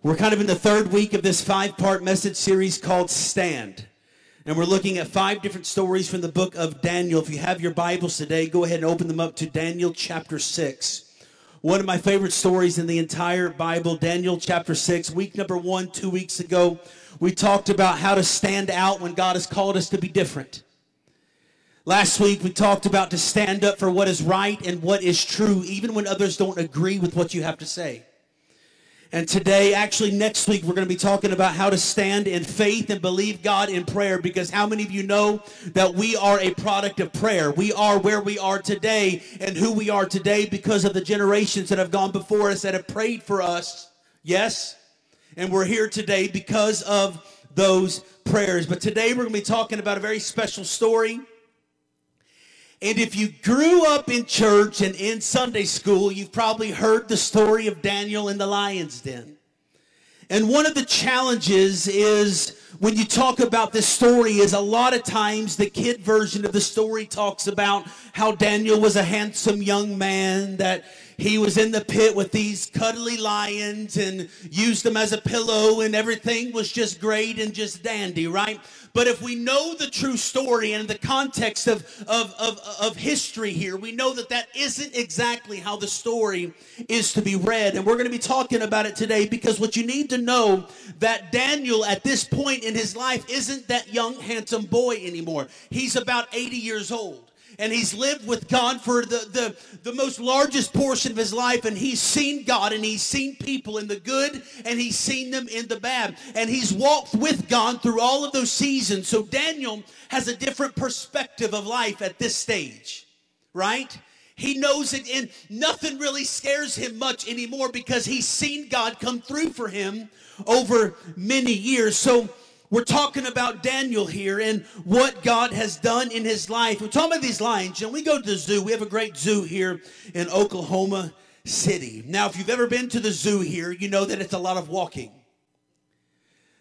We're kind of in the third week of this five-part message series called Stand. And we're looking at five different stories from the book of Daniel. If you have your Bibles today, go ahead and open them up to Daniel chapter 6. One of my favorite stories in the entire Bible, Daniel chapter 6. Week number 1, 2 weeks ago, we talked about how to stand out when God has called us to be different. Last week, we talked about to stand up for what is right and what is true, even when others don't agree with what you have to say. And today, actually next week, we're going to be talking about how to stand in faith and believe God in prayer, because how many of you know that we are a product of prayer? We are where we are today and who we are today because of the generations that have gone before us that have prayed for us, yes? And we're here today because of those prayers. But today, we're going to be talking about a very special story. And if you grew up in church and in Sunday school, you've probably heard the story of Daniel in the lion's den. And one of the challenges is when you talk about this story is a lot of times the kid version of the story talks about how Daniel was a handsome young man, that he was in the pit with these cuddly lions and used them as a pillow and everything was just great and just dandy, right? But if we know the true story and the context of history here, we know that that isn't exactly how the story is to be read. And we're going to be talking about it today because what you need to know that Daniel at this point in his life isn't that young, handsome boy anymore. He's about 80 years old. And he's lived with God for the most largest portion of his life. And he's seen God and he's seen people in the good and he's seen them in the bad. And he's walked with God through all of those seasons. So Daniel has a different perspective of life at this stage, right? He knows it and nothing really scares him much anymore because he's seen God come through for him over many years. So we're talking about Daniel here and what God has done in his life. We're talking about these lions. And we go to the zoo. We have a great zoo here in Oklahoma City. Now, if you've ever been to the zoo here, you know that it's a lot of walking.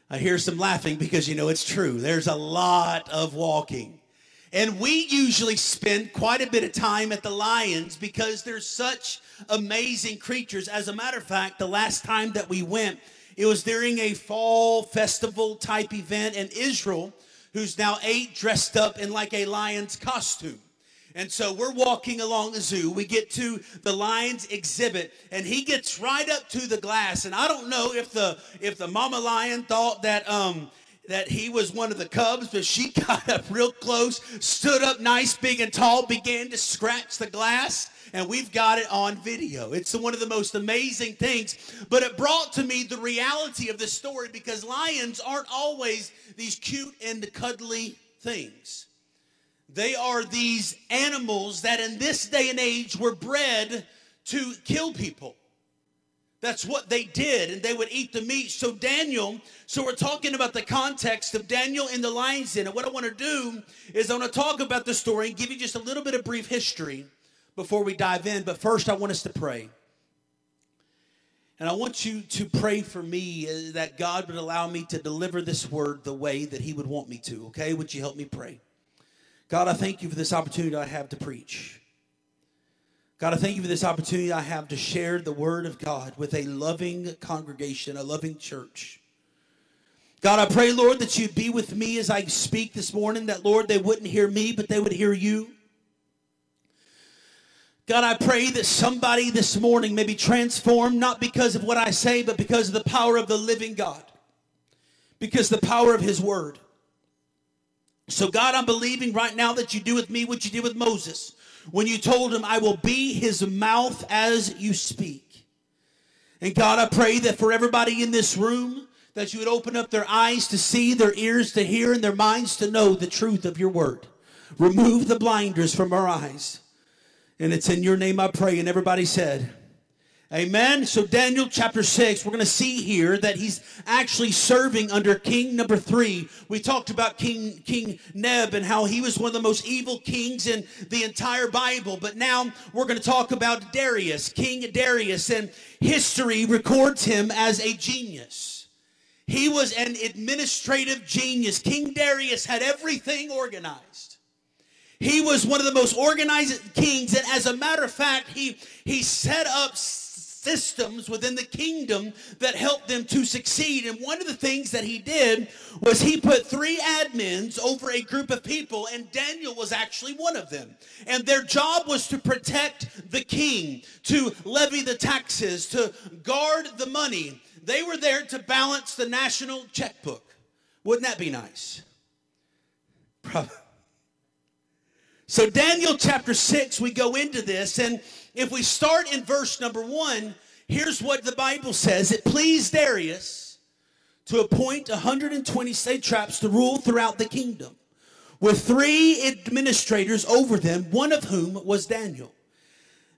I hear some laughing because you know it's true. There's a lot of walking. And we usually spend quite a bit of time at the lions because they're such amazing creatures. As a matter of fact, the last time that we went, it was during a fall festival type event, and Israel, who's now 8, dressed up in like a lion's costume. And so we're walking along the zoo. We get to the lion's exhibit, and he gets right up to the glass. And I don't know if the mama lion thought that he was one of the cubs, but she got up real close, stood up nice, big and tall, began to scratch the glass. And we've got it on video. It's one of the most amazing things. But it brought to me the reality of this story because lions aren't always these cute and cuddly things. They are these animals that in this day and age were bred to kill people. That's what they did, and they would eat the meat. So we're talking about the context of Daniel in the lion's den. And what I want to do is I want to talk about the story and give you just a little bit of brief history before we dive in. But first, I want us to pray. And I want you to pray for me that God would allow me to deliver this word the way that he would want me to, okay? Would you help me pray? God, I thank you for this opportunity I have to preach. God, I thank you for this opportunity I have to share the word of God with a loving congregation, a loving church. God, I pray, Lord, that you'd be with me as I speak this morning, that, Lord, they wouldn't hear me, but they would hear you. God, I pray that somebody this morning may be transformed, not because of what I say, but because of the power of the living God, because the power of his word. So, God, I'm believing right now that you do with me what you did with Moses when you told him, I will be his mouth as you speak. And, God, I pray that for everybody in this room, that you would open up their eyes to see, their ears to hear, and their minds to know the truth of your word. Remove the blinders from our eyes. And it's in your name I pray. And everybody said, amen. So Daniel chapter 6, we're going to see here that he's actually serving under king number 3. We talked about King Neb and how he was one of the most evil kings in the entire Bible. But now we're going to talk about Darius, King Darius. And history records him as a genius. He was an administrative genius. King Darius had everything organized. He was one of the most organized kings, and as a matter of fact, he set up systems within the kingdom that helped them to succeed. And one of the things that he did was he put three admins over a group of people, and Daniel was actually one of them. And their job was to protect the king, to levy the taxes, to guard the money. They were there to balance the national checkbook. Wouldn't that be nice? Probably. So Daniel chapter 6, we go into this, and if we start in verse number 1, here's what the Bible says. It pleased Darius to appoint 120 satraps to rule throughout the kingdom, with 3 administrators over them, one of whom was Daniel.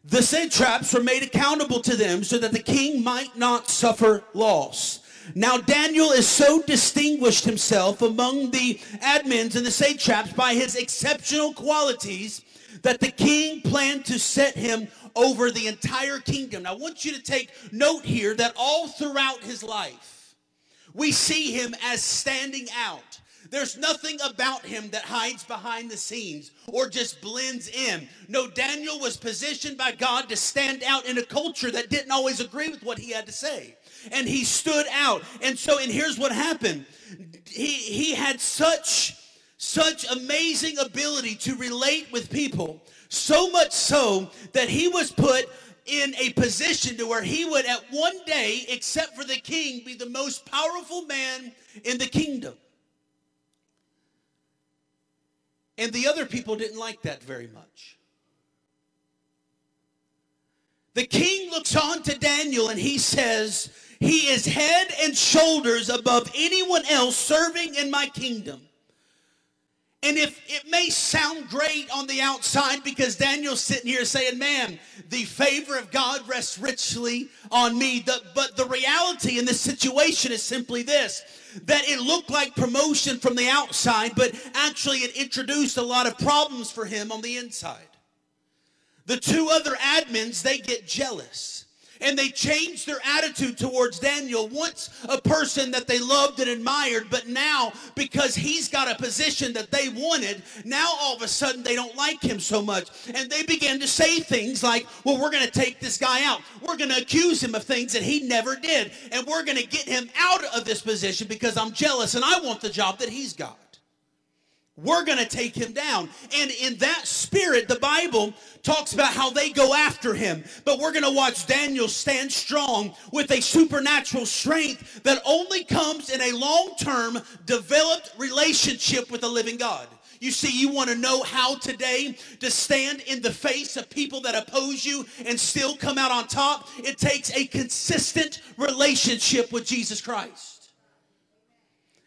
The satraps were made accountable to them so that the king might not suffer loss. Now Daniel is so distinguished himself among the admins and the satraps by his exceptional qualities that the king planned to set him over the entire kingdom. Now I want you to take note here that all throughout his life, we see him as standing out. There's nothing about him that hides behind the scenes or just blends in. No, Daniel was positioned by God to stand out in a culture that didn't always agree with what he had to say. And he stood out. And so, and here's what happened. He had such amazing ability to relate with people, so much so that he was put in a position to where he would at one day, except for the king, be the most powerful man in the kingdom. And the other people didn't like that very much. The king looks on to Daniel and he says, he is head and shoulders above anyone else serving in my kingdom. And if it may sound great on the outside, because Daniel's sitting here saying, man, the favor of God rests richly on me. But the reality in this situation is simply this, that it looked like promotion from the outside, but actually it introduced a lot of problems for him on the inside. The two other admins, they get jealous, and they change their attitude towards Daniel, once a person that they loved and admired, but now because he's got a position that they wanted, now all of a sudden they don't like him so much. And they begin to say things like, well, we're going to take this guy out. We're going to accuse him of things that he never did, and we're going to get him out of this position because I'm jealous and I want the job that he's got. We're going to take him down. And in that spirit, the Bible talks about how they go after him. But we're going to watch Daniel stand strong with a supernatural strength that only comes in a long-term developed relationship with the living God. You see, you want to know how today to stand in the face of people that oppose you and still come out on top? It takes a consistent relationship with Jesus Christ.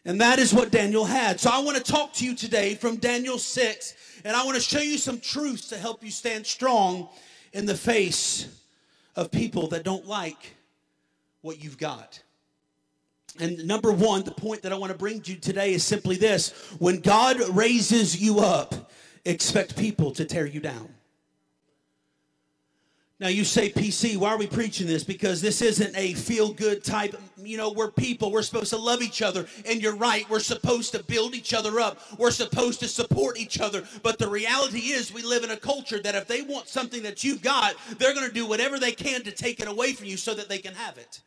And that is what Daniel had. So I want to talk to you today from Daniel 6, and I want to show you some truths to help you stand strong in the face of people that don't like what you've got. And number one, the point that I want to bring to you today is simply this. When God raises you up, expect people to tear you down. Now you say, PC, why are we preaching this? Because this isn't a feel-good type, you know, we're people, we're supposed to love each other. And you're right, we're supposed to build each other up. We're supposed to support each other. But the reality is we live in a culture that if they want something that you've got, they're going to do whatever they can to take it away from you so that they can have it.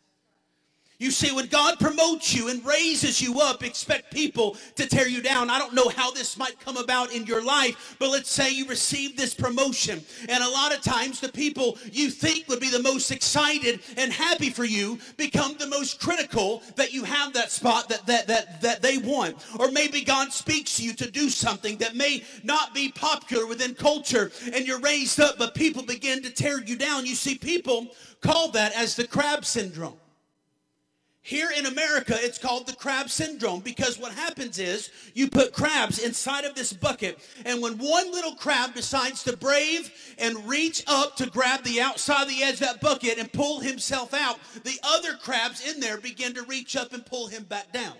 You see, when God promotes you and raises you up, expect people to tear you down. I don't know how this might come about in your life, but let's say you receive this promotion. And a lot of times the people you think would be the most excited and happy for you become the most critical that you have that spot that they want. Or maybe God speaks to you to do something that may not be popular within culture, and you're raised up, but people begin to tear you down. You see, people call that as the crab syndrome. Here in America, it's called the crab syndrome, because what happens is you put crabs inside of this bucket, and when one little crab decides to brave and reach up to grab the outside of the edge of that bucket and pull himself out, the other crabs in there begin to reach up and pull him back down.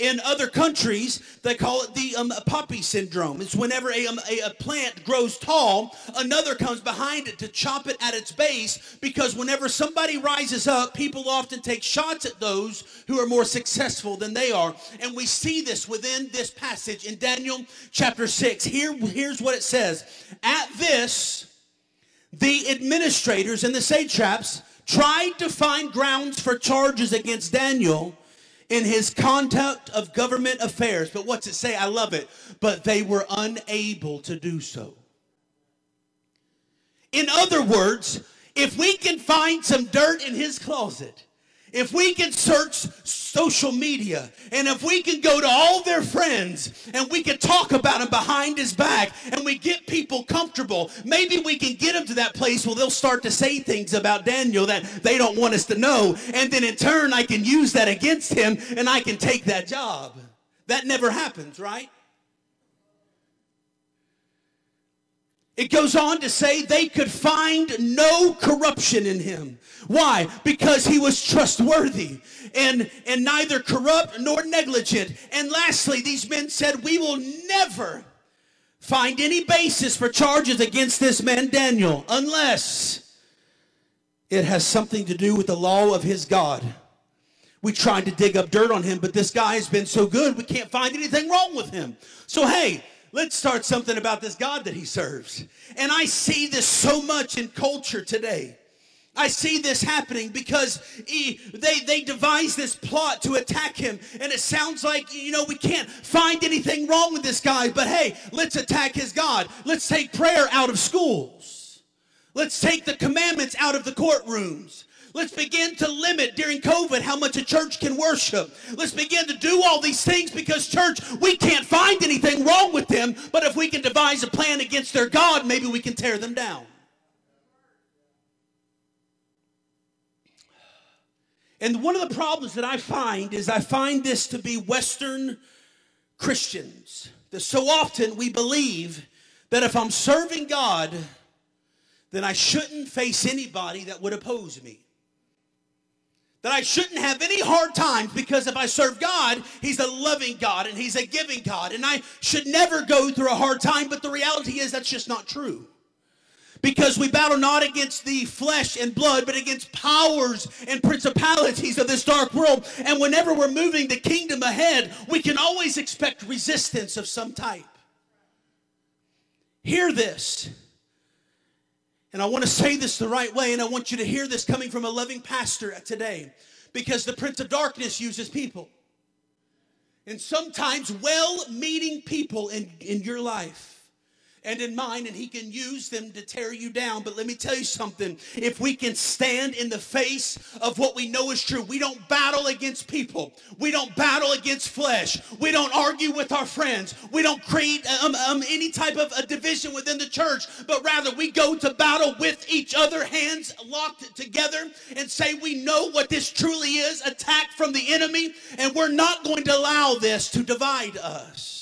In other countries, they call it the poppy syndrome. It's whenever a plant grows tall, another comes behind it to chop it at its base, because whenever somebody rises up, people often take shots at those who are more successful than they are. And we see this within this passage in Daniel chapter 6. Here's what it says. At this, The administrators and the satraps tried to find grounds for charges against Daniel in his conduct of government affairs. But what's it say? I love it. But they were unable to do so. In other words, if we can find some dirt in his closet, if we can search social media, and if we can go to all their friends and we can talk about him behind his back and we get people comfortable, maybe we can get them to that place where they'll start to say things about Daniel that they don't want us to know. And then in turn, I can use that against him and I can take that job. That never happens, right? It goes on to say they could find no corruption in him. Why? Because he was trustworthy and neither corrupt nor negligent. And lastly, these men said, we will never find any basis for charges against this man Daniel unless it has something to do with the law of his God. We tried to dig up dirt on him, but this guy has been so good, we can't find anything wrong with him. So hey, let's start something about this God that he serves. And I see this so much in culture today. I see this happening because they devise this plot to attack him. And it sounds like, you know, we can't find anything wrong with this guy. But hey, let's attack his God. Let's take prayer out of schools. Let's take the commandments out of the courtrooms. Let's begin to limit during COVID how much a church can worship. Let's begin to do all these things because, church, we can't find anything wrong with them. But if we can devise a plan against their God, maybe we can tear them down. And one of the problems that I find is I find this to be Western Christians. That so often we believe that if I'm serving God, then I shouldn't face anybody that would oppose me. That I shouldn't have any hard times because if I serve God, he's a loving God and he's a giving God. And I should never go through a hard time. But the reality is that's just not true. Because we battle not against the flesh and blood, but against powers and principalities of this dark world. And whenever we're moving the kingdom ahead, we can always expect resistance of some type. Hear this. And I want to say this the right way, and I want you to hear this coming from a loving pastor today, because the Prince of Darkness uses people. And sometimes well-meaning people in your life and in mine, and he can use them to tear you down. But let me tell you something. If we can stand in the face of what we know is true, we don't battle against people. We don't battle against flesh. We don't argue with our friends. We don't create any type of a division within the church, but rather we go to battle with each other, hands locked together, and say we know what this truly is, attack from the enemy, and we're not going to allow this to divide us.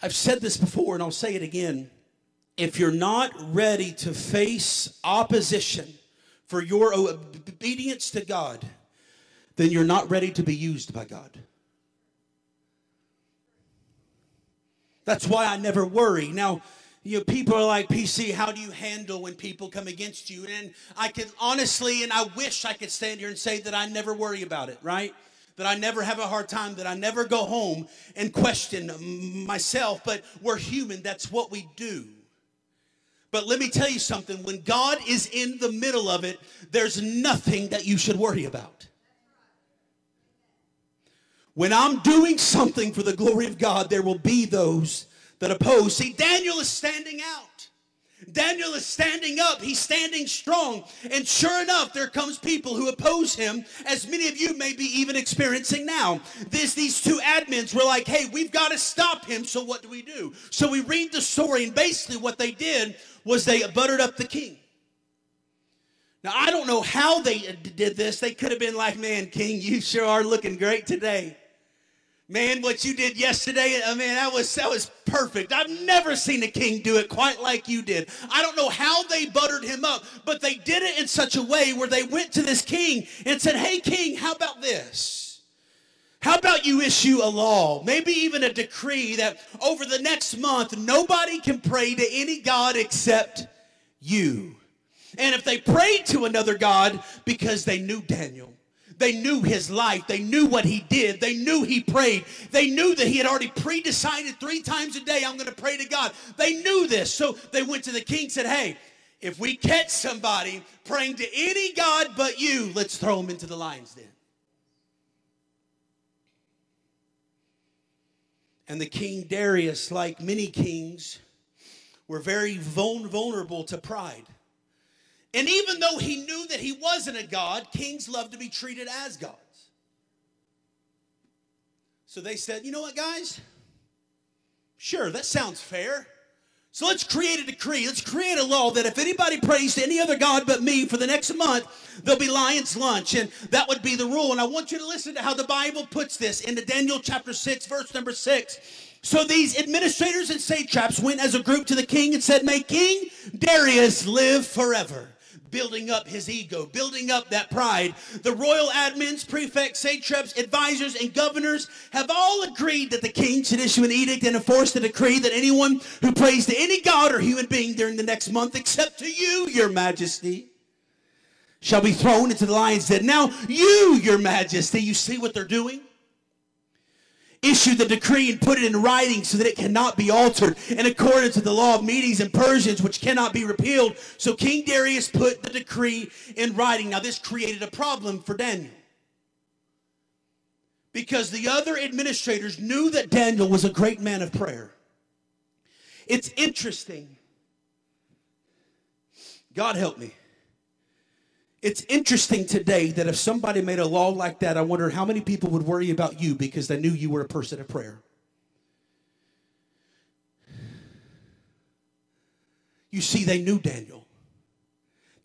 I've said this before, and I'll say it again. If you're not ready to face opposition for your obedience to God, then you're not ready to be used by God. That's why I never worry. Now, you know, people are like, PC, how do you handle when people come against you? And I can honestly, and I wish I could stand here and say that I never worry about it, right? That I never have a hard time, that I never go home and question myself. But we're human. That's what we do. But let me tell you something. When God is in the middle of it, there's nothing that you should worry about. When I'm doing something for the glory of God, there will be those that oppose. See, Daniel is standing out. Daniel is standing up. He's standing strong. And sure enough, there comes people who oppose him, as many of you may be even experiencing now. These two admins were like, hey, we've got to stop him, so what do we do? So we read the story, and basically what they did was they buttered up the king. Now, I don't know how they did this. They could have been like, man, king, you sure are looking great today. Man, what you did yesterday, I mean, that was perfect. I've never seen a king do it quite like you did. I don't know how they buttered him up, but they did it in such a way where they went to this king and said, hey, king, how about this? How about you issue a law, maybe even a decree that over the next month, nobody can pray to any god except you. And if they prayed to another god, because they knew Daniel, They knew his life. They knew what he did. They knew he prayed. They knew that he had already pre-decided 3 times a day, I'm going to pray to God. They knew this. So they went to the king and said, hey, if we catch somebody praying to any god but you, let's throw him into the lion's den. And the king Darius, like many kings, were very vulnerable to pride. And even though he knew that he wasn't a god, kings love to be treated as gods. So they said, you know what, guys? Sure, that sounds fair. So let's create a decree. Let's create a law that if anybody prays to any other god but me for the next month, there'll be lion's lunch. And that would be the rule. And I want you to listen to how the Bible puts this into Daniel chapter 6, verse number 6. So these administrators and satraps went as a group to the king and said, may King Darius live forever. Building up his ego, building up that pride. The royal admins, prefects, satraps, advisors, and governors have all agreed that the king should issue an edict and enforce the decree that anyone who prays to any god or human being during the next month, except to you, your majesty, shall be thrown into the lion's den. Now, you, your majesty, you see what they're doing? Issue the decree and put it in writing so that it cannot be altered in accordance with the law of Medes and Persians, which cannot be repealed. So King Darius put the decree in writing. Now this created a problem for Daniel, because the other administrators knew that Daniel was a great man of prayer. It's interesting. God help me. It's interesting today that if somebody made a law like that, I wonder how many people would worry about you because they knew you were a person of prayer. You see, they knew Daniel.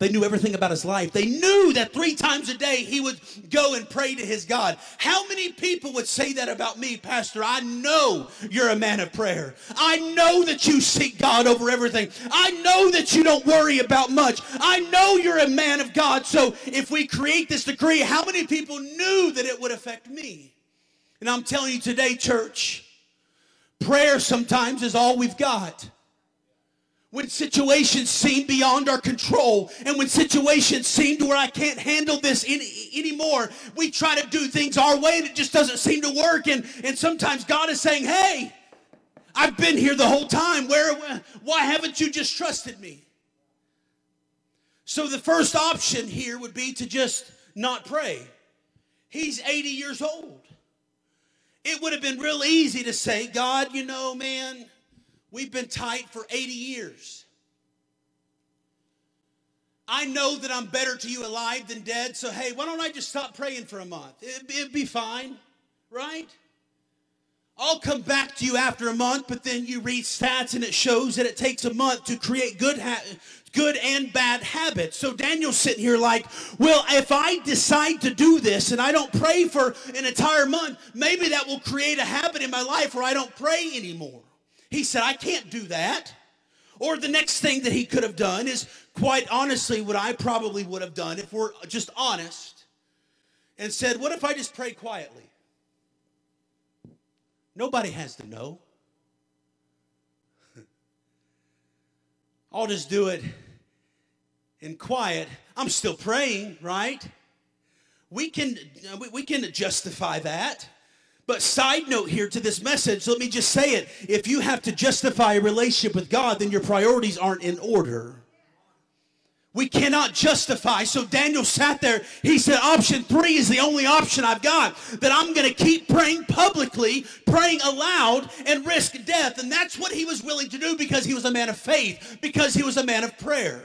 They knew everything about his life. They knew that 3 times a day he would go and pray to his God. How many people would say that about me? Pastor, I know you're a man of prayer. I know that you seek God over everything. I know that you don't worry about much. I know you're a man of God. So if we create this decree, how many people knew that it would affect me? And I'm telling you today, church, prayer sometimes is all we've got. When situations seem beyond our control, and when situations seem to where I can't handle this anymore, we try to do things our way and it just doesn't seem to work. And sometimes God is saying, hey, I've been here the whole time. Why haven't you just trusted me? So the first option here would be to just not pray. He's 80 years old. It would have been real easy to say, God, you know, man, we've been tight for 80 years. I know that I'm better to you alive than dead, so hey, why don't I just stop praying for a month? It'd be fine, right? I'll come back to you after a month, but then you read stats and it shows that it takes a month to create good and bad habits. So Daniel's sitting here like, well, if I decide to do this and I don't pray for an entire month, maybe that will create a habit in my life where I don't pray anymore. He said, I can't do that. Or the next thing that he could have done is, quite honestly, what I probably would have done, if we're just honest, and said, what if I just pray quietly? Nobody has to know. I'll just do it in quiet. I'm still praying, right? We can justify that. But side note here to this message, let me just say it. If you have to justify a relationship with God, then your priorities aren't in order. We cannot justify. So Daniel sat there. He said, option 3 is the only option I've got, that I'm going to keep praying publicly, praying aloud, and risk death. And that's what he was willing to do because he was a man of faith, because he was a man of prayer.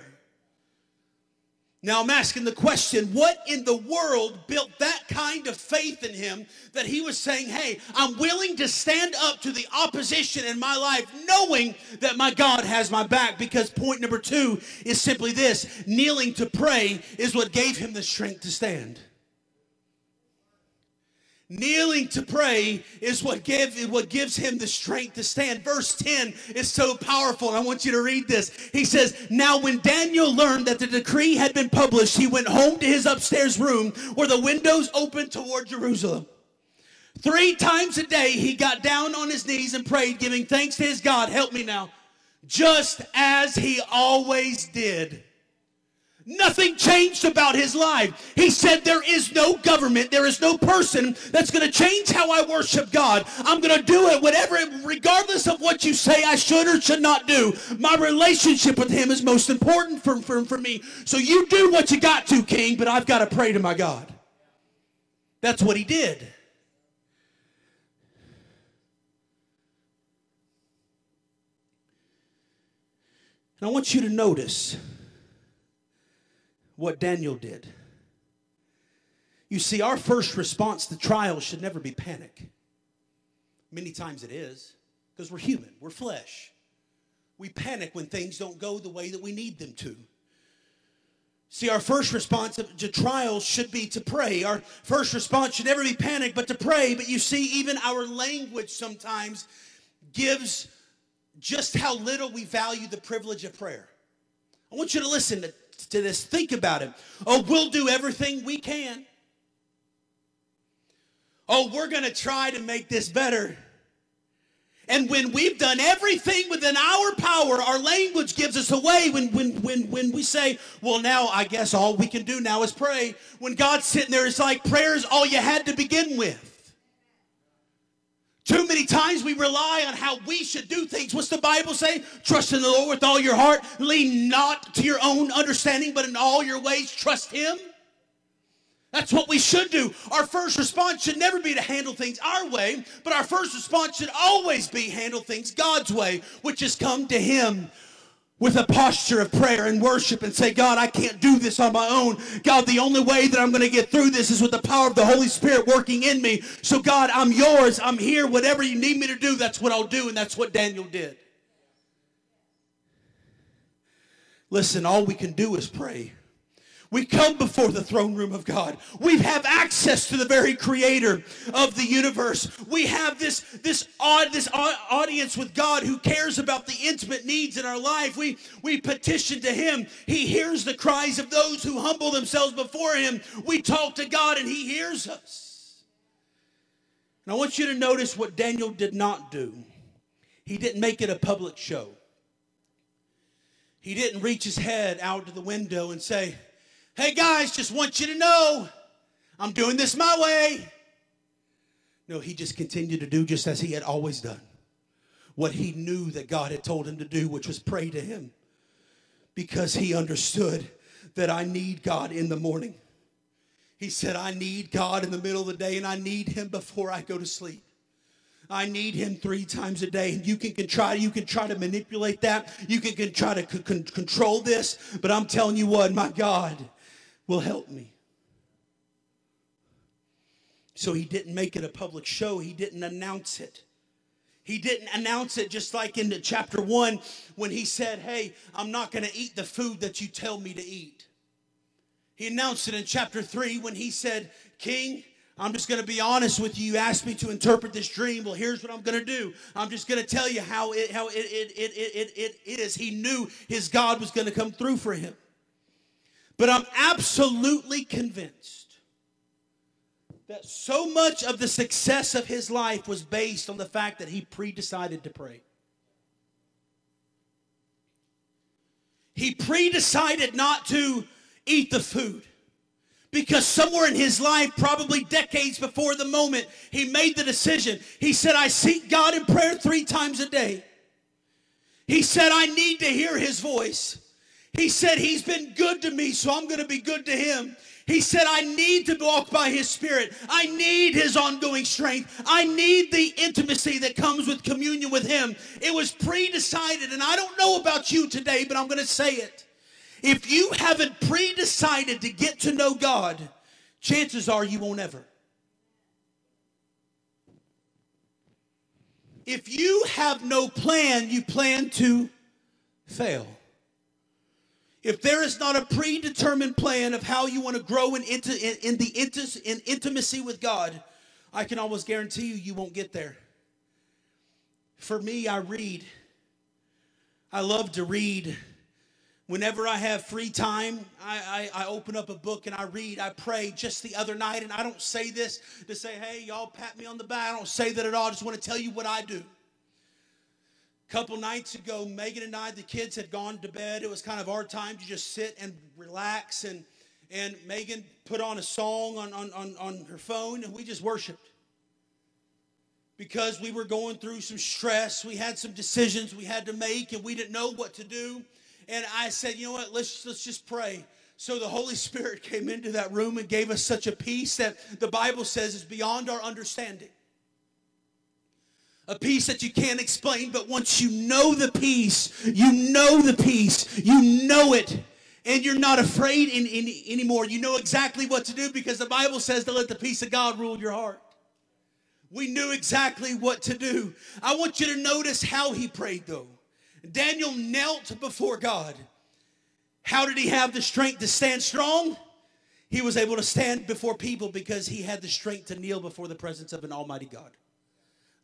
Now I'm asking the question, what in the world built that kind of faith in him that he was saying, hey, I'm willing to stand up to the opposition in my life knowing that my God has my back? Because point number 2 is simply this: kneeling to pray is what gave him the strength to stand. Kneeling to pray is what gives him the strength to stand. Verse 10 is so powerful, and I want you to read this. He says, now when Daniel learned that the decree had been published, he went home to his upstairs room where the windows opened toward Jerusalem. 3 times a day he got down on his knees and prayed, giving thanks to his God, help me now, just as he always did. Nothing changed about his life. He said, there is no government, there is no person that's going to change how I worship God. I'm going to do it whatever, regardless of what you say I should or should not do. My relationship with him is most important for me. So you do what you got to, King, but I've got to pray to my God. That's what he did. And I want you to notice what Daniel did. You see, our first response to trial should never be panic. Many times it is, because we're human, we're flesh. We panic when things don't go the way that we need them to. See, our first response to trials should be to pray. Our first response should never be panic, but to pray. But you see, even our language sometimes gives just how little we value the privilege of prayer. I want you to listen to this. Think about it. Oh, we'll do everything we can. Oh, we're going to try to make this better. And when we've done everything within our power, our language gives us away when we say, well, now I guess all we can do now is pray. When God's sitting there, it's like prayer is all you had to begin with. Too many times we rely on how we should do things. What's the Bible say? Trust in the Lord with all your heart. Lean not to your own understanding, but in all your ways trust him. That's what we should do. Our first response should never be to handle things our way, but our first response should always be handle things God's way, which is come to him with a posture of prayer and worship and say, God, I can't do this on my own. God, the only way that I'm going to get through this is with the power of the Holy Spirit working in me. So, God, I'm yours. I'm here. Whatever you need me to do, that's what I'll do, and that's what Daniel did. Listen, all we can do is pray. We come before the throne room of God. We have access to the very creator of the universe. We have this audience with God who cares about the intimate needs in our life. We petition to him. He hears the cries of those who humble themselves before him. We talk to God and he hears us. And I want you to notice what Daniel did not do. He didn't make it a public show. He didn't reach his head out to the window and say, hey guys, just want you to know, I'm doing this my way. No, he just continued to do just as he had always done. What he knew that God had told him to do, which was pray to him. Because he understood that I need God in the morning. He said, I need God in the middle of the day and I need him before I go to sleep. I need him 3 times a day. And you can try to manipulate that. You can try to control this. But I'm telling you what, my God will help me. So he didn't make it a public show. He didn't announce it. He didn't announce it just like in chapter 1 when he said, hey, I'm not going to eat the food that you tell me to eat. He announced it in chapter 3 when he said, King, I'm just going to be honest with you. You asked me to interpret this dream. Well, here's what I'm going to do. I'm just going to tell you how it is. He knew his God was going to come through for him. But I'm absolutely convinced that so much of the success of his life was based on the fact that he pre-decided to pray. He pre-decided not to eat the food because somewhere in his life, probably decades before the moment, he made the decision. He said, I seek God in prayer 3 times a day. He said, I need to hear his voice. He said, he's been good to me, so I'm going to be good to him. He said, I need to walk by his Spirit. I need his ongoing strength. I need the intimacy that comes with communion with him. It was pre-decided, and I don't know about you today, but I'm going to say it. If you haven't pre-decided to get to know God, chances are you won't ever. If you have no plan, you plan to fail. If there is not a predetermined plan of how you want to grow in intimacy with God, I can almost guarantee you, you won't get there. For me, I read. I love to read. Whenever I have free time, I open up a book and I read. I pray. Just the other night, and I don't say this to say, hey, y'all pat me on the back. I don't say that at all. I just want to tell you what I do. A couple nights ago, Megan and I, the kids had gone to bed. It was kind of our time to just sit and relax. And Megan put on a song on her phone, and we just worshiped. Because we were going through some stress. We had some decisions we had to make, and we didn't know what to do. And I said, you know what, let's just pray. So the Holy Spirit came into that room and gave us such a peace that the Bible says is beyond our understanding. A peace that you can't explain, but once you know the peace, you know the peace, you know it, and you're not afraid anymore. You know exactly what to do because the Bible says to let the peace of God rule your heart. We knew exactly what to do. I want you to notice how he prayed, though. Daniel knelt before God. How did he have the strength to stand strong? He was able to stand before people because he had the strength to kneel before the presence of an almighty God.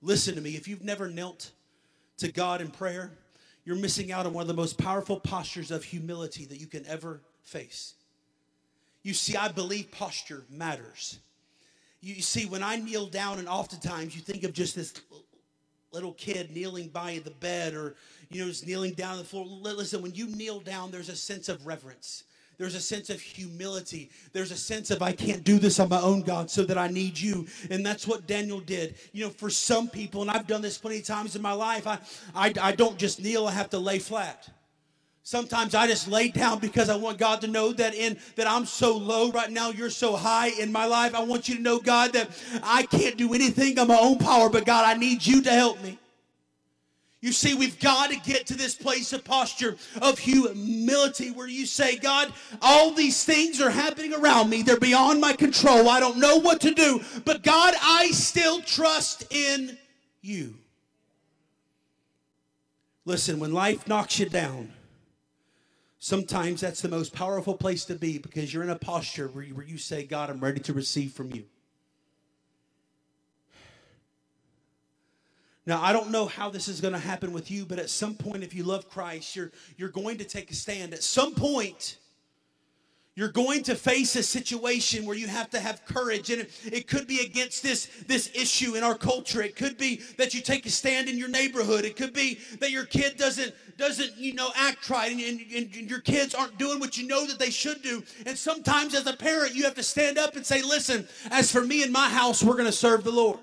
Listen to me. If you've never knelt to God in prayer, you're missing out on one of the most powerful postures of humility that you can ever face. You see, I believe posture matters. You see, when I kneel down, and oftentimes you think of just this little kid kneeling by the bed, or, you know, just kneeling down on the floor. Listen, when you kneel down, there's a sense of reverence. There's a sense of humility. There's a sense of, I can't do this on my own, God, so that I need you. And that's what Daniel did. You know, for some people, and I've done this plenty of times in my life, I don't just kneel, I have to lay flat. Sometimes I just lay down because I want God to know that I'm so low right now, you're so high in my life. I want you to know, God, that I can't do anything on my own power, but God, I need you to help me. You see, we've got to get to this place of posture of humility where you say, God, all these things are happening around me. They're beyond my control. I don't know what to do, but God, I still trust in you. Listen, when life knocks you down, sometimes that's the most powerful place to be because you're in a posture where you say, God, I'm ready to receive from you. Now, I don't know how this is going to happen with you, but at some point, if you love Christ, you're going to take a stand. At some point, you're going to face a situation where you have to have courage. And it could be against this issue in our culture. It could be that you take a stand in your neighborhood. It could be that your kid doesn't you know, act right and your kids aren't doing what you know that they should do. And sometimes as a parent, you have to stand up and say, listen, as for me and my house, we're going to serve the Lord.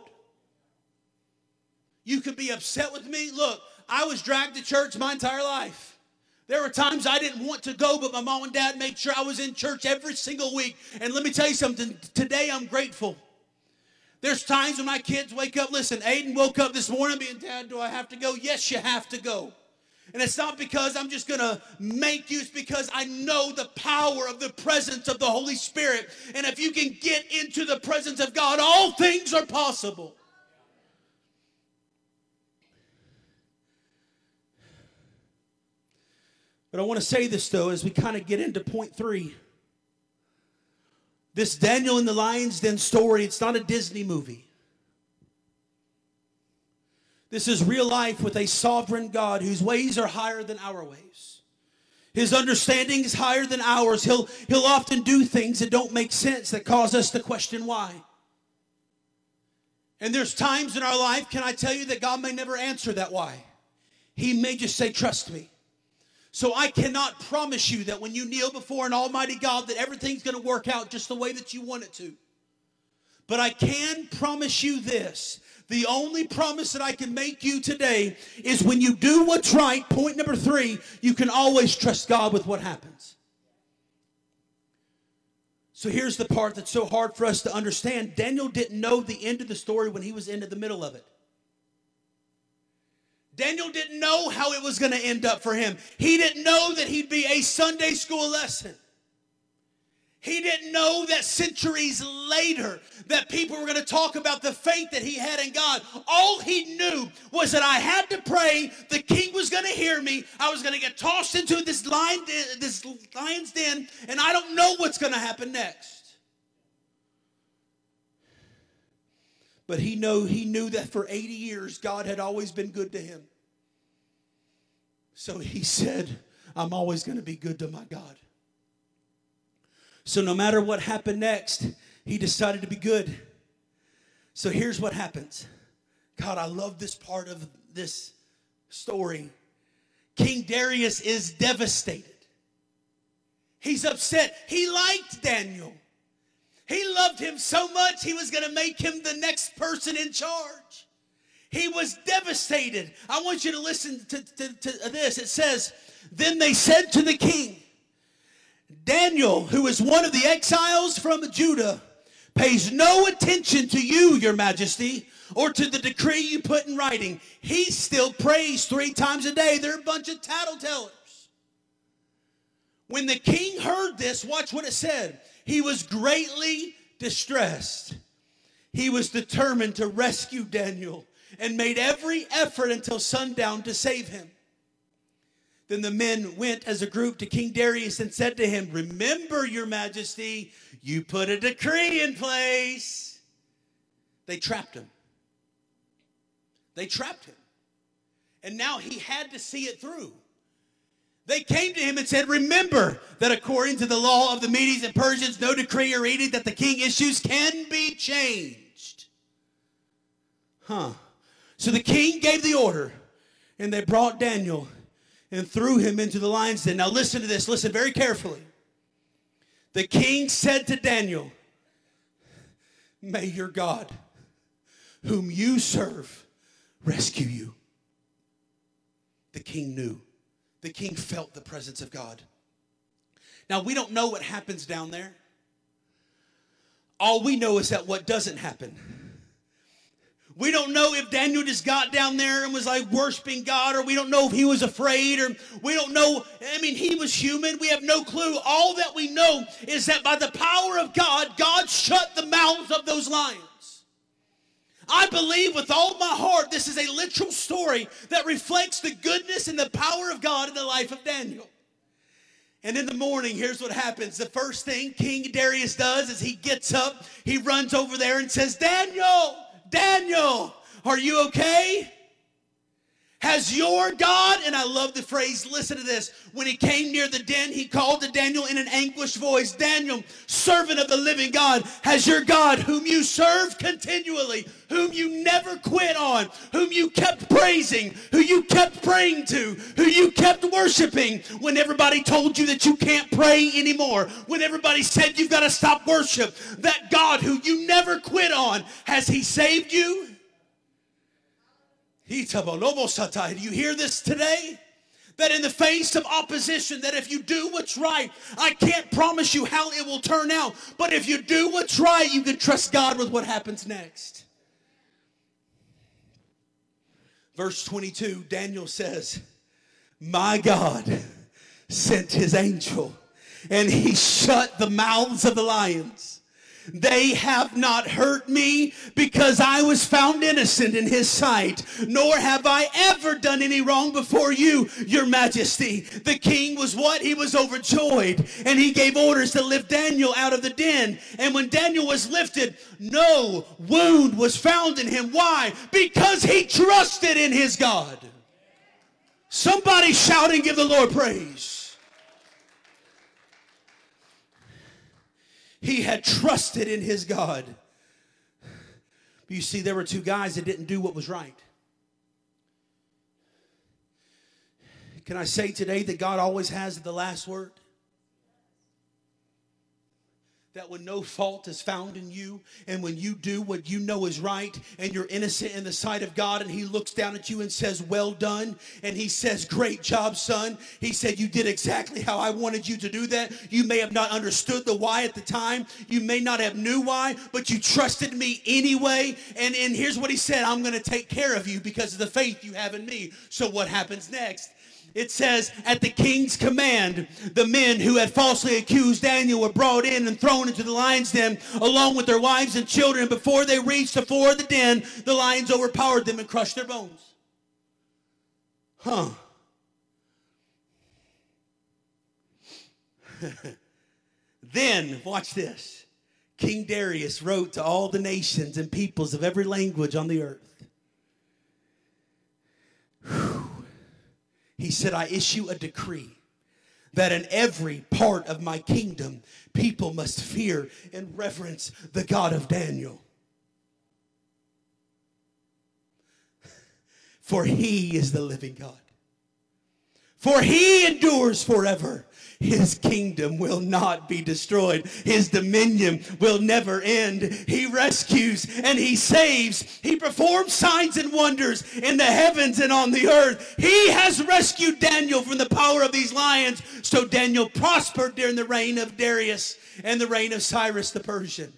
You could be upset with me. Look, I was dragged to church my entire life. There were times I didn't want to go, but my mom and dad made sure I was in church every single week. And let me tell you something, today I'm grateful. There's times when my kids wake up, listen, Aiden woke up this morning being, Dad, do I have to go? Yes, you have to go. And it's not because I'm just going to make you. It's because I know the power of the presence of the Holy Spirit. And if you can get into the presence of God, all things are possible. But I want to say this, though, as we kind of get into point three. This Daniel in the Lion's Den story, it's not a Disney movie. This is real life with a sovereign God whose ways are higher than our ways. His understanding is higher than ours. He'll often do things that don't make sense, that cause us to question why. And there's times in our life, can I tell you, that God may never answer that why. He may just say, trust me. So I cannot promise you that when you kneel before an almighty God that everything's going to work out just the way that you want it to. But I can promise you this. The only promise that I can make you today is when you do what's right, point number three, you can always trust God with what happens. So here's the part that's so hard for us to understand. Daniel didn't know the end of the story when he was into the middle of it. Daniel didn't know how it was going to end up for him. He didn't know that he'd be a Sunday school lesson. He didn't know that centuries later that people were going to talk about the faith that he had in God. All he knew was that I had to pray, the king was going to hear me, I was going to get tossed into this lion's den, and I don't know what's going to happen next. But he knew that for 80 years, God had always been good to him. So he said, I'm always going to be good to my God. So no matter what happened next, he decided to be good. So here's what happens. God, I love this part of this story, King Darius is devastated. He's upset. He liked Daniel. He loved him so much, he was going to make him the next person in charge. He was devastated. I want you to listen to this. It says, then they said to the king, Daniel, who is one of the exiles from Judah, pays no attention to you, your majesty, or to the decree you put in writing. He still prays 3 times a day. They're a bunch of tattletellers. When the king heard this, watch what it said. He was greatly distressed. He was determined to rescue Daniel and made every effort until sundown to save him. Then the men went as a group to King Darius and said to him, remember, your majesty, you put a decree in place. They trapped him. They trapped him. And now he had to see it through. They came to him and said, remember that according to the law of the Medes and Persians, no decree or edict that the king issues can be changed. So the king gave the order, and they brought Daniel and threw him into the lion's den. Now listen to this. Listen very carefully. The king said to Daniel, may your God, whom you serve, rescue you. The king knew. The king felt the presence of God. Now, we don't know what happens down there. All we know is that what doesn't happen. We don't know if Daniel just got down there and was like worshiping God, or we don't know if he was afraid, or we don't know. I mean, he was human. We have no clue. All that we know is that by the power of God, God shut the mouths of those lions. I believe with all my heart this is a literal story that reflects the goodness and the power of God in the life of Daniel. And in the morning, here's what happens. The first thing King Darius does is he gets up, he runs over there and says, Daniel, Daniel, are you okay? Has your God, and I love the phrase, listen to this, when he came near the den, he called to Daniel in an anguished voice, Daniel, servant of the living God, has your God, whom you serve continually, whom you never quit on, whom you kept praising, who you kept praying to, who you kept worshiping, when everybody told you that you can't pray anymore, when everybody said you've got to stop worship, that God who you never quit on, has he saved you? Do you hear this today? That in the face of opposition, that if you do what's right, I can't promise you how it will turn out, but if you do what's right, you can trust God with what happens next. Verse 22, Daniel says, my God sent his angel, and he shut the mouths of the lions. They have not hurt me because I was found innocent in his sight, nor have I ever done any wrong before you, your majesty. The king was what? He was overjoyed, and he gave orders to lift Daniel out of the den. And when Daniel was lifted, no wound was found in him. Why? Because he trusted in his God. Somebody shout and give the Lord praise. He had trusted in his God. But you see, there were 2 guys that didn't do what was right. Can I say today that God always has the last word? That when no fault is found in you, and when you do what you know is right, and you're innocent in the sight of God, and he looks down at you and says, well done, and he says, great job, son. He said, you did exactly how I wanted you to do that. You may have not understood the why at the time. You may not have knew why, but you trusted me anyway. And here's what he said, I'm going to take care of you because of the faith you have in me. So what happens next? It says, at the king's command, the men who had falsely accused Daniel were brought in and thrown into the lion's den, along with their wives and children. Before they reached the floor of the den, the lions overpowered them and crushed their bones. Then, watch this, King Darius wrote to all the nations and peoples of every language on the earth. He said, I issue a decree that in every part of my kingdom, people must fear and reverence the God of Daniel. For he is the living God. For he endures forever. His kingdom will not be destroyed. His dominion will never end. He rescues and he saves. He performs signs and wonders in the heavens and on the earth. He has rescued Daniel from the power of these lions. So Daniel prospered during the reign of Darius and the reign of Cyrus the Persian.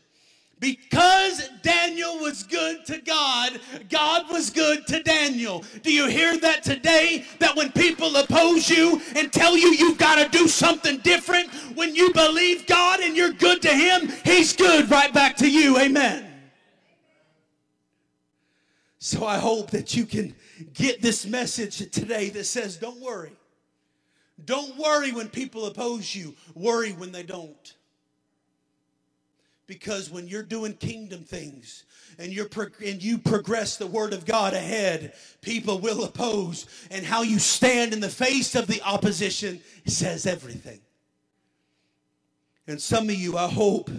Because Daniel was good to God, God was good to Daniel. Do you hear that today? That when people oppose you and tell you you've got to do something different, when you believe God and you're good to him, he's good right back to you. Amen. So I hope that you can get this message today that says don't worry. Don't worry when people oppose you. Worry when they don't. Because when you're doing kingdom things and you progress the word of God ahead, people will oppose. And how you stand in the face of the opposition says everything. And some of you, I hope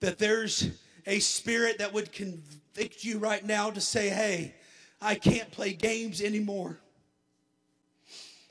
that there's a spirit that would convict you right now to say, hey, I can't play games anymore.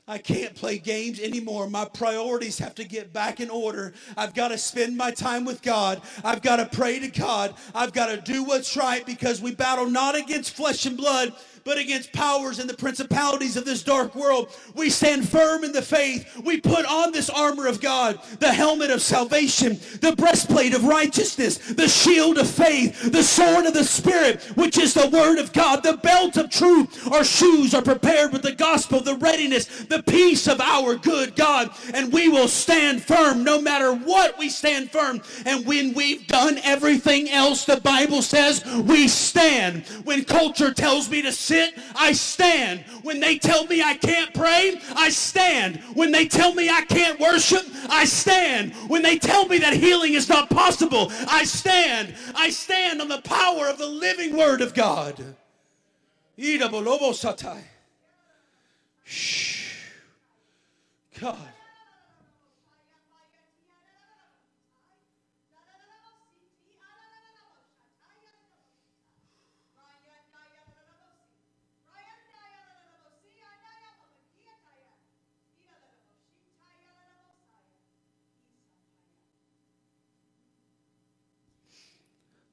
I can't play games anymore. My priorities have to get back in order. I've got to spend my time with God. I've got to pray to God. I've got to do what's right, because we battle not against flesh and blood, but against powers and the principalities of this dark world. We stand firm in the faith. We put on this armor of God, the helmet of salvation, the breastplate of righteousness, the shield of faith, the sword of the Spirit, which is the word of God, the belt of truth. Our shoes are prepared with the gospel, the readiness, the peace of our good God. And we will stand firm no matter what. We stand firm. And when we've done everything else, the Bible says we stand. When culture tells me to sin, I stand. When they tell me I can't pray, I stand. When they tell me I can't worship, I stand. When they tell me that healing is not possible, I stand. I stand on the power of the living word of God. God.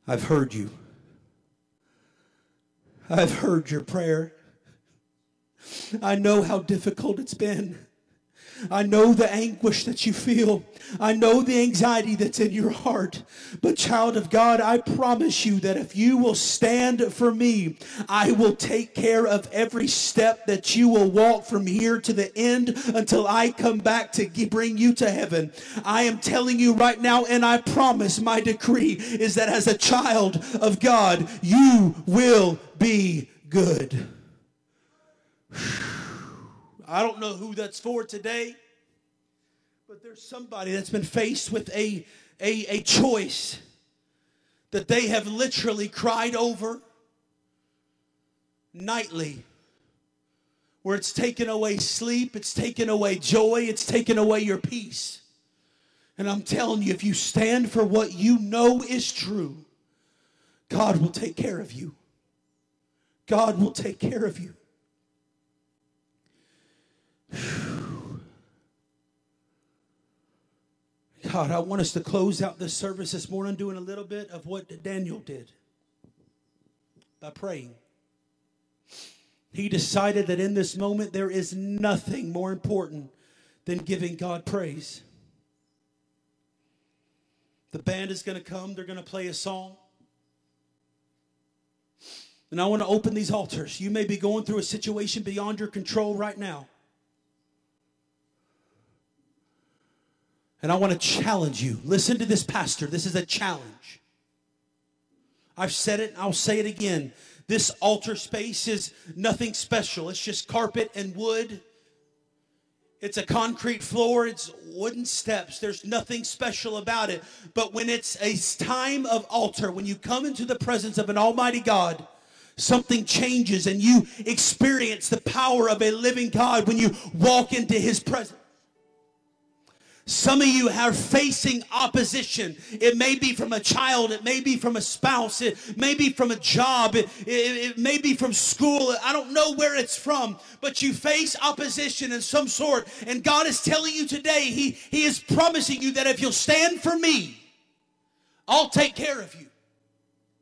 I've heard you. I've heard your prayer. I know how difficult it's been. I know the anguish that you feel. I know the anxiety that's in your heart. But child of God, I promise you that if you will stand for me, I will take care of every step that you will walk from here to the end until I come back to bring you to heaven. I am telling you right now, and I promise, my decree is that as a child of God, you will be good. I don't know who that's for today, but there's somebody that's been faced with a choice that they have literally cried over nightly, where it's taken away sleep, it's taken away joy, it's taken away your peace. And I'm telling you, if you stand for what you know is true, God will take care of you. God will take care of you. God, I want us to close out this service this morning doing a little bit of what Daniel did by praying. He decided that in this moment there is nothing more important than giving God praise. The band is going to come. They're going to play a song. And I want to open these altars. You may be going through a situation beyond your control right now. And I want to challenge you. Listen to this, pastor. This is a challenge. I've said it, and I'll say it again. This altar space is nothing special. It's just carpet and wood. It's a concrete floor. It's wooden steps. There's nothing special about it. But when it's a time of altar, when you come into the presence of an almighty God, something changes, and you experience the power of a living God when you walk into his presence. Some of you are facing opposition. It may be from a child. It may be from a spouse. It may be from a job. It may be from school. I don't know where it's from, but you face opposition in some sort. And God is telling you today, He is promising you that if you'll stand for me, I'll take care of you.